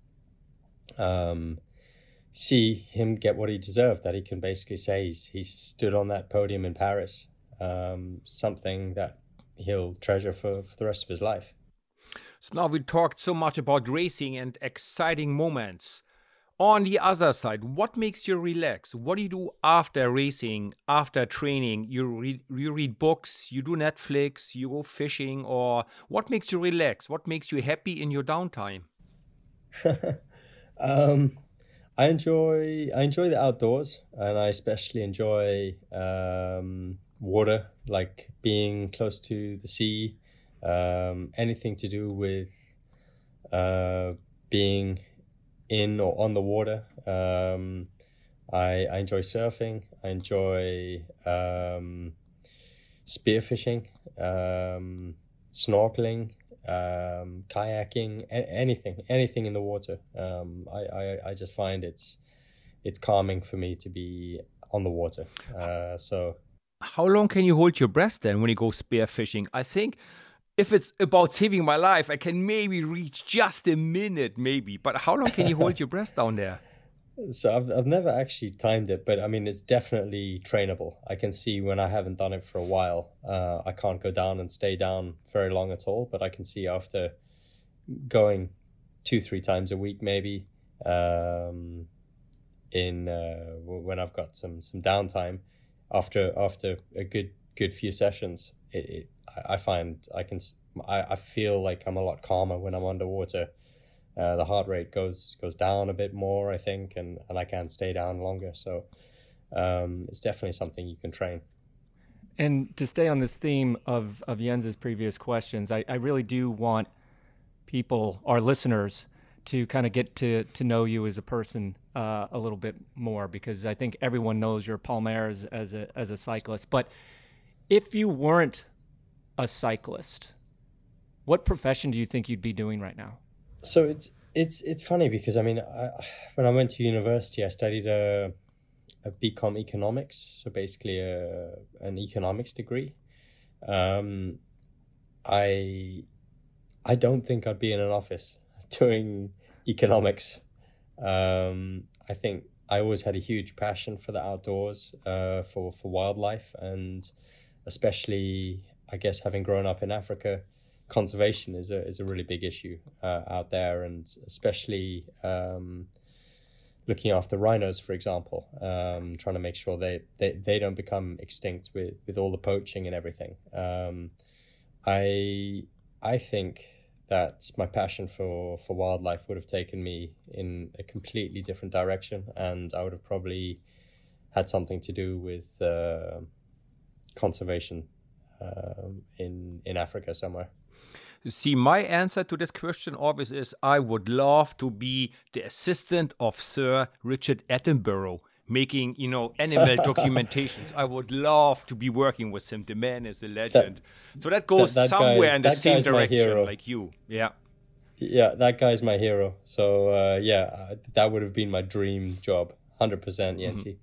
him get what he deserved, that he can basically say he stood on that podium in Paris. Something that he'll treasure for the rest of his life. So now we talked so much about racing and exciting moments. On the other side, what makes you relax? What do you do after racing, after training? You read books, you do Netflix, you go fishing, or what makes you relax? What makes you happy in your downtime? I enjoy the outdoors, and I especially enjoy water, like being close to the sea, anything to do with being in or on the water. I enjoy surfing, I enjoy spearfishing, snorkeling, kayaking, anything in the water. I just find it's calming for me to be on the water. So how long can you hold your breath then when you go spearfishing? I think if it's about saving my life, I can maybe reach just a minute, maybe. But how long can you hold your breath down there? So I've never actually timed it, but I mean, it's definitely trainable. I can see when I haven't done it for a while. I can't go down and stay down very long at all, but I can see after going 2-3 times a week, maybe, when I've got some downtime, after a good few sessions, I feel like I'm a lot calmer when I'm underwater. The heart rate goes down a bit more, I think, and I can stay down longer. So it's definitely something you can train. And to stay on this theme of Jens's previous questions, I really do want people, our listeners, to kind of get to know you as a person a little bit more, because I think everyone knows your palmares as a cyclist. But if you weren't a cyclist, what profession do you think you'd be doing right now? So it's funny because, I mean, when I went to university, I studied a BCom economics, so basically an economics degree. I don't think I'd be in an office doing economics. I think I always had a huge passion for the outdoors, for wildlife, and especially, I guess, having grown up in Africa, conservation is a really big issue out there, and especially looking after rhinos, for example, trying to make sure they don't become extinct with all the poaching and everything. I think that my passion for wildlife would have taken me in a completely different direction, and I would have probably had something to do with conservation in Africa somewhere. See, my answer to this question always is I would love to be the assistant of Sir Richard Attenborough, making, you know, animal documentations. I would love to be working with him. The man is a legend. So that goes somewhere in the same direction, like you. Yeah. Yeah, that guy's my hero. So, yeah, that would have been my dream job. 100%, Yancy.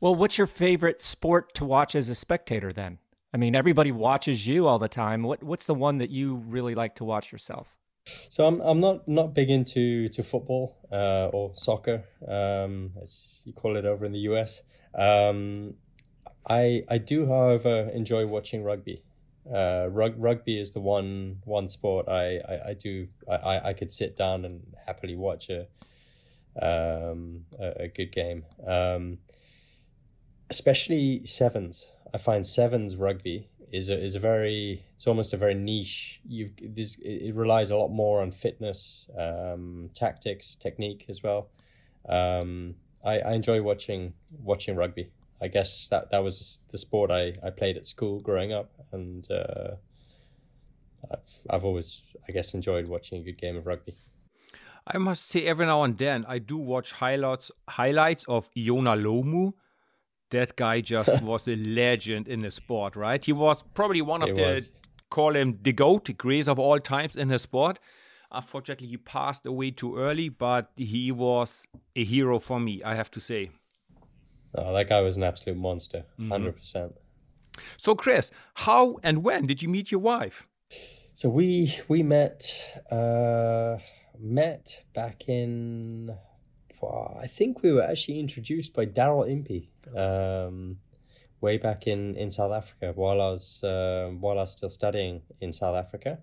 Well, what's your favorite sport to watch as a spectator then? I mean, everybody watches you all the time. What's the one that you really like to watch yourself? So I'm not big into football or soccer, as you call it over in the US. I do, however, enjoy watching rugby. Rugby is the one sport I could sit down and happily watch a good game, especially sevens. I find sevens rugby is a very, it's almost a very niche. It relies a lot more on fitness, tactics, technique as well. I enjoy watching rugby. I guess that was the sport I played at school growing up, and I've always, I guess, enjoyed watching a good game of rugby. I must say, every now and then I do watch highlights of Iona Lomu. That guy just was a legend in the sport, right? He was probably one of call him the GOAT, the greatest of all times in his sport. Unfortunately, he passed away too early, but he was a hero for me, I have to say. Oh, that guy was an absolute monster, 100%. So, Chris, how and when did you meet your wife? So we met back in... I think we were actually introduced by Daryl Impey way back in South Africa while I was still studying in South Africa.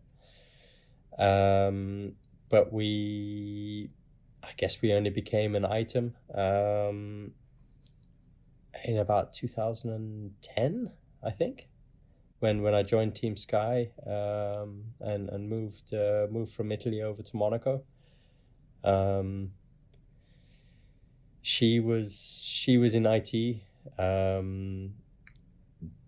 But I guess we only became an item in about 2010, I think, when I joined Team Sky and moved from Italy over to Monaco. She was in IT,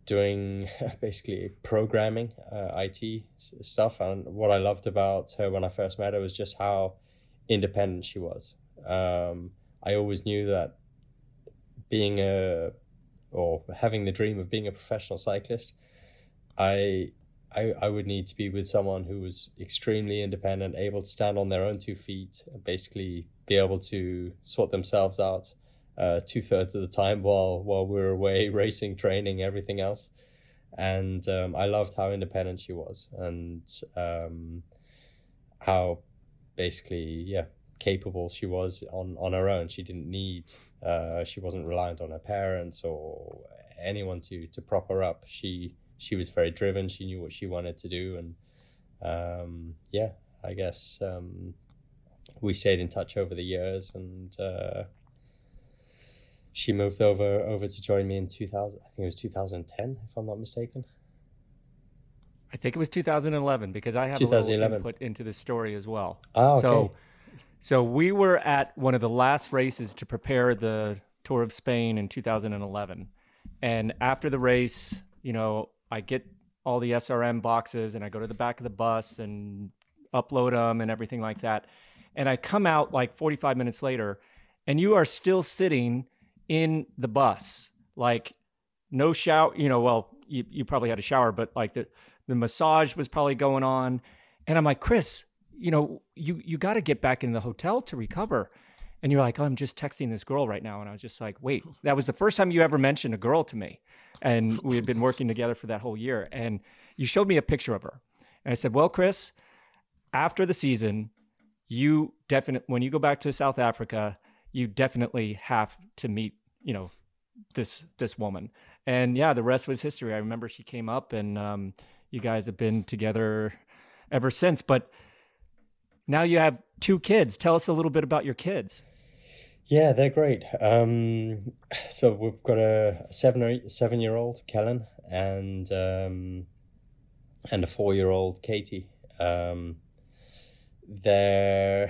doing basically programming, IT stuff. And what I loved about her when I first met her was just how independent she was. I always knew that having the dream of being a professional cyclist, I would need to be with someone who was extremely independent, able to stand on their own 2 feet, and basically be able to sort themselves out 2/3 of the time while we were away racing, training, everything else. And I loved how independent she was, and how basically capable she was on her own. She didn't need, she wasn't reliant on her parents or anyone to prop her up. She was very driven. She knew what she wanted to do. And I guess we stayed in touch over the years. And she moved over to join me in 2000. I think it was 2010, if I'm not mistaken. I think it was 2011, because I have a little input into the story as well. Oh, okay. So we were at one of the last races to prepare the Tour of Spain in 2011. And after the race, you know, I get all the SRM boxes and I go to the back of the bus and upload them and everything like that. And I come out like 45 minutes later and you are still sitting in the bus, like no shower, you know, well, you probably had a shower, but like the massage was probably going on. And I'm like, Chris, you know, you got to get back in the hotel to recover. And you're like, oh, I'm just texting this girl right now. And I was just like, wait, that was the first time you ever mentioned a girl to me. And we had been working together for that whole year. And you showed me a picture of her. And I said, well, Chris, after the season, when you go back to South Africa, you definitely have to meet, you know, this woman. And yeah, the rest was history. I remember she came up and you guys have been together ever since. But now you have 2 kids. Tell us a little bit about your kids. Yeah, they're great. So we've got a 7-year-old Kellen and a 4-year-old Katie. They're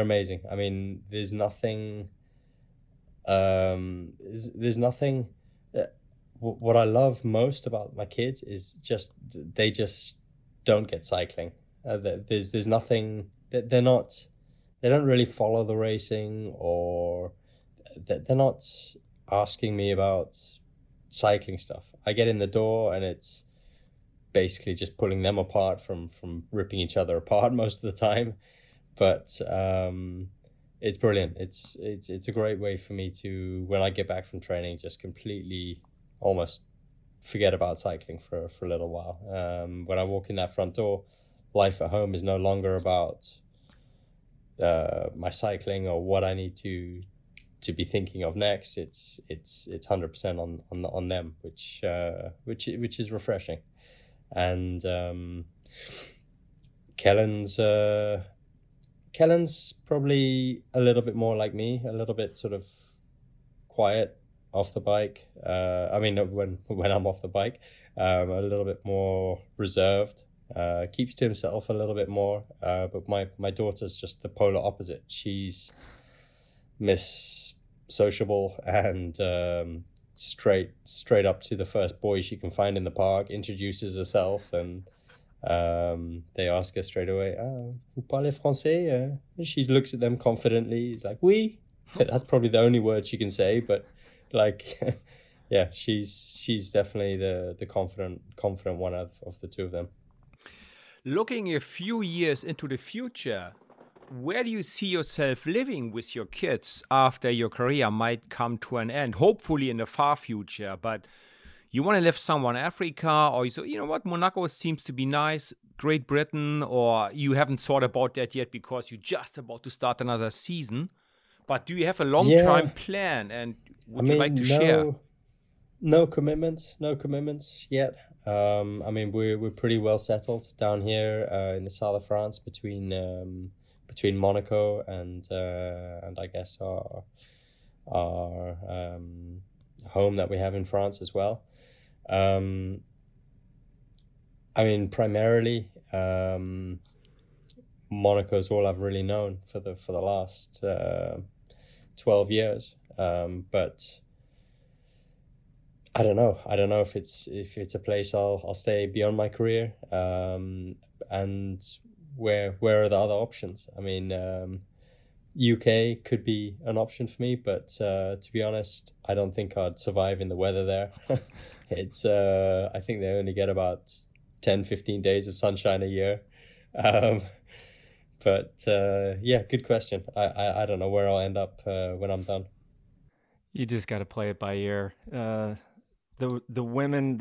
amazing. I mean, there's nothing. What I love most about my kids is they just don't get cycling. There's nothing that they don't really follow the racing, or that they're not asking me about cycling stuff. I get in the door and it's basically just pulling them apart from ripping each other apart most of the time. But it's brilliant. It's a great way for me to, when I get back from training, just completely almost forget about cycling for a little while. When I walk in that front door, life at home is no longer about my cycling or what I need to be thinking of next. It's 100% on them, which is refreshing. And Kellen's probably a little bit more like me, a little bit sort of quiet off the bike. I mean, when I'm off the bike, a little bit more reserved, keeps to himself a little bit more. But my daughter's just the polar opposite. She's Miss Sociable and straight up to the first boy she can find in the park, introduces herself, and they ask her straight away, "Vous parlez français?" She looks at them confidently. It's like, "Oui." That's probably the only word she can say, but like, yeah, she's definitely the confident one of the two of them. Looking a few years into the future, where do you see yourself living with your kids after your career might come to an end? Hopefully in the far future, but you want to live somewhere in Africa, or you say, you know what, Monaco seems to be nice, Great Britain, or you haven't thought about that yet because you're just about to start another season. But do you have a long-term plan, and would you like to share? No commitments yet. I mean, we're pretty well settled down here in the south of France between Monaco and I guess our home that we have in France as well. I mean, primarily Monaco is all I've really known for the last 12 years. But I don't know. I don't know if it's a place I'll stay beyond my career. And where are the other options? I mean, UK could be an option for me, but to be honest, I don't think I'd survive in the weather there. I think they only get about 10-15 days of sunshine a year. But good question. I don't know where I'll end up when I'm done. You just got to play it by ear. The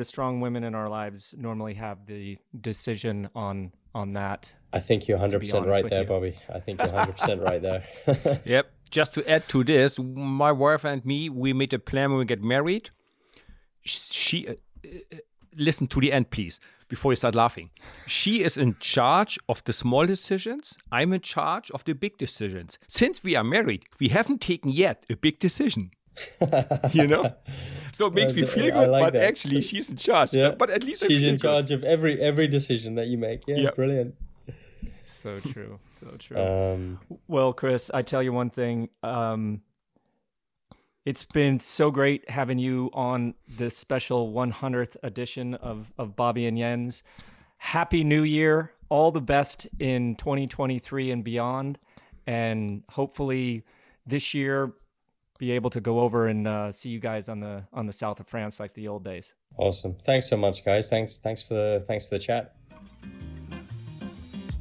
strong women in our lives normally have the decision on that. I think you're 100% right there, Bobby. I think you're 100% right there. Yep. Just to add to this, my wife and me, we made a plan when we get married. She, listen to the end, please, before you start laughing. She is in charge of the small decisions. I'm in charge of the big decisions. Since we are married, we haven't taken yet a big decision. You know, so it makes me feel good, like, but that. Actually she's in charge. Yeah. But at least she's in charge of every decision that you make. Yeah, yep. Brilliant. So true. Well, Chris, I tell you one thing. It's been so great having you on this special 100th edition of Bobby and Jens. Happy New Year! All the best in 2023 and beyond, and hopefully this year be able to go over and see you guys on the south of France like the old days. Awesome. Thanks so much, guys. Thanks for the chat.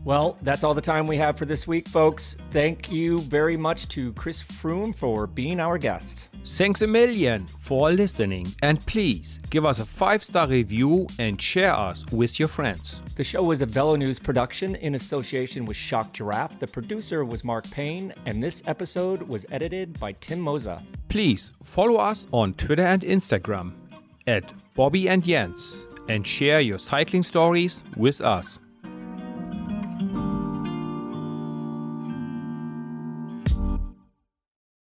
Well, that's all the time we have for this week, folks. Thank you very much to Chris Froome for being our guest. Thanks a million for listening. And please give us a 5-star review and share us with your friends. The show is a VeloNews production in association with Shock Giraffe. The producer was Mark Payne, and this episode was edited by Tim Moza. Please follow us on Twitter and Instagram @BobbyandJens and share your cycling stories with us.